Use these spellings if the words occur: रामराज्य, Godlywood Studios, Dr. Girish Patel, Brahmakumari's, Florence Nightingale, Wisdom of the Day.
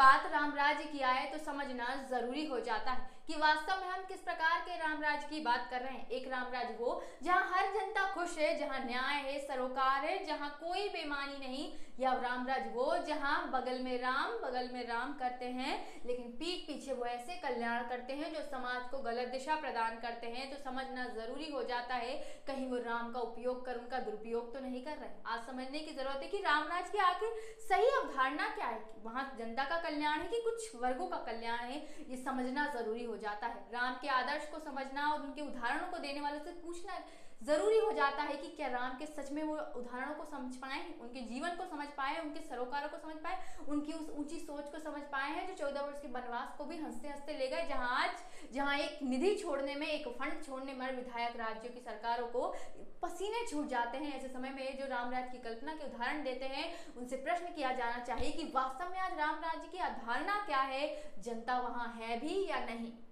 बात रामराज्य की आए तो समझना जरूरी हो जाता है कि वास्तव में हम किस प्रकार के रामराज्य की बात कर रहे हैं। एक रामराज्य हो जहां हर जनता खुश है, जहां न्याय है, सरोकार है, जहां कोई बेमानी नहीं। या रामराज्य हो जहां बगल में राम करते हैं, लेकिन पीठ पीछे वो ऐसे कल्याण करते हैं जो समाज को गलत दिशा प्रदान करते हैं। तो समझना जरूरी हो जाता है कहीं वो राम का उपयोग कर उनका दुरुपयोग तो नहीं कर रहे। आज समझने की जरूरत है कि रामराज्य की आखिर सही अवधारणा क्या है, वहां जनता का कल्याण है कि कुछ वर्गों का कल्याण है, ये समझना जरूरी हो जाता है। राम के आदर्श को समझना और उनके उदाहरणों को देने वालों से पूछना जरूरी हो जाता है कि क्या राम के सच में वो उदाहरणों को समझ पाए, उनके जीवन को समझ पाए, उनके सरोकारों को समझ पाए, उनकी उस ऊंची सोच को समझ पाए हैं जो 14 वर्ष के वनवास को भी हंसते हंसते ले गए। जहां आज जहां एक निधि छोड़ने में, एक फंड छोड़ने में विधायक राज्यों की सरकारों को पसीने छूट जाते हैं, ऐसे समय में जो रामराज्य की कल्पना के उदाहरण देते हैं उनसे प्रश्न किया जाना चाहिए कि वास्तव में आज रामराज्य की अवधारणा क्या है, जनता वहाँ है भी या नहीं।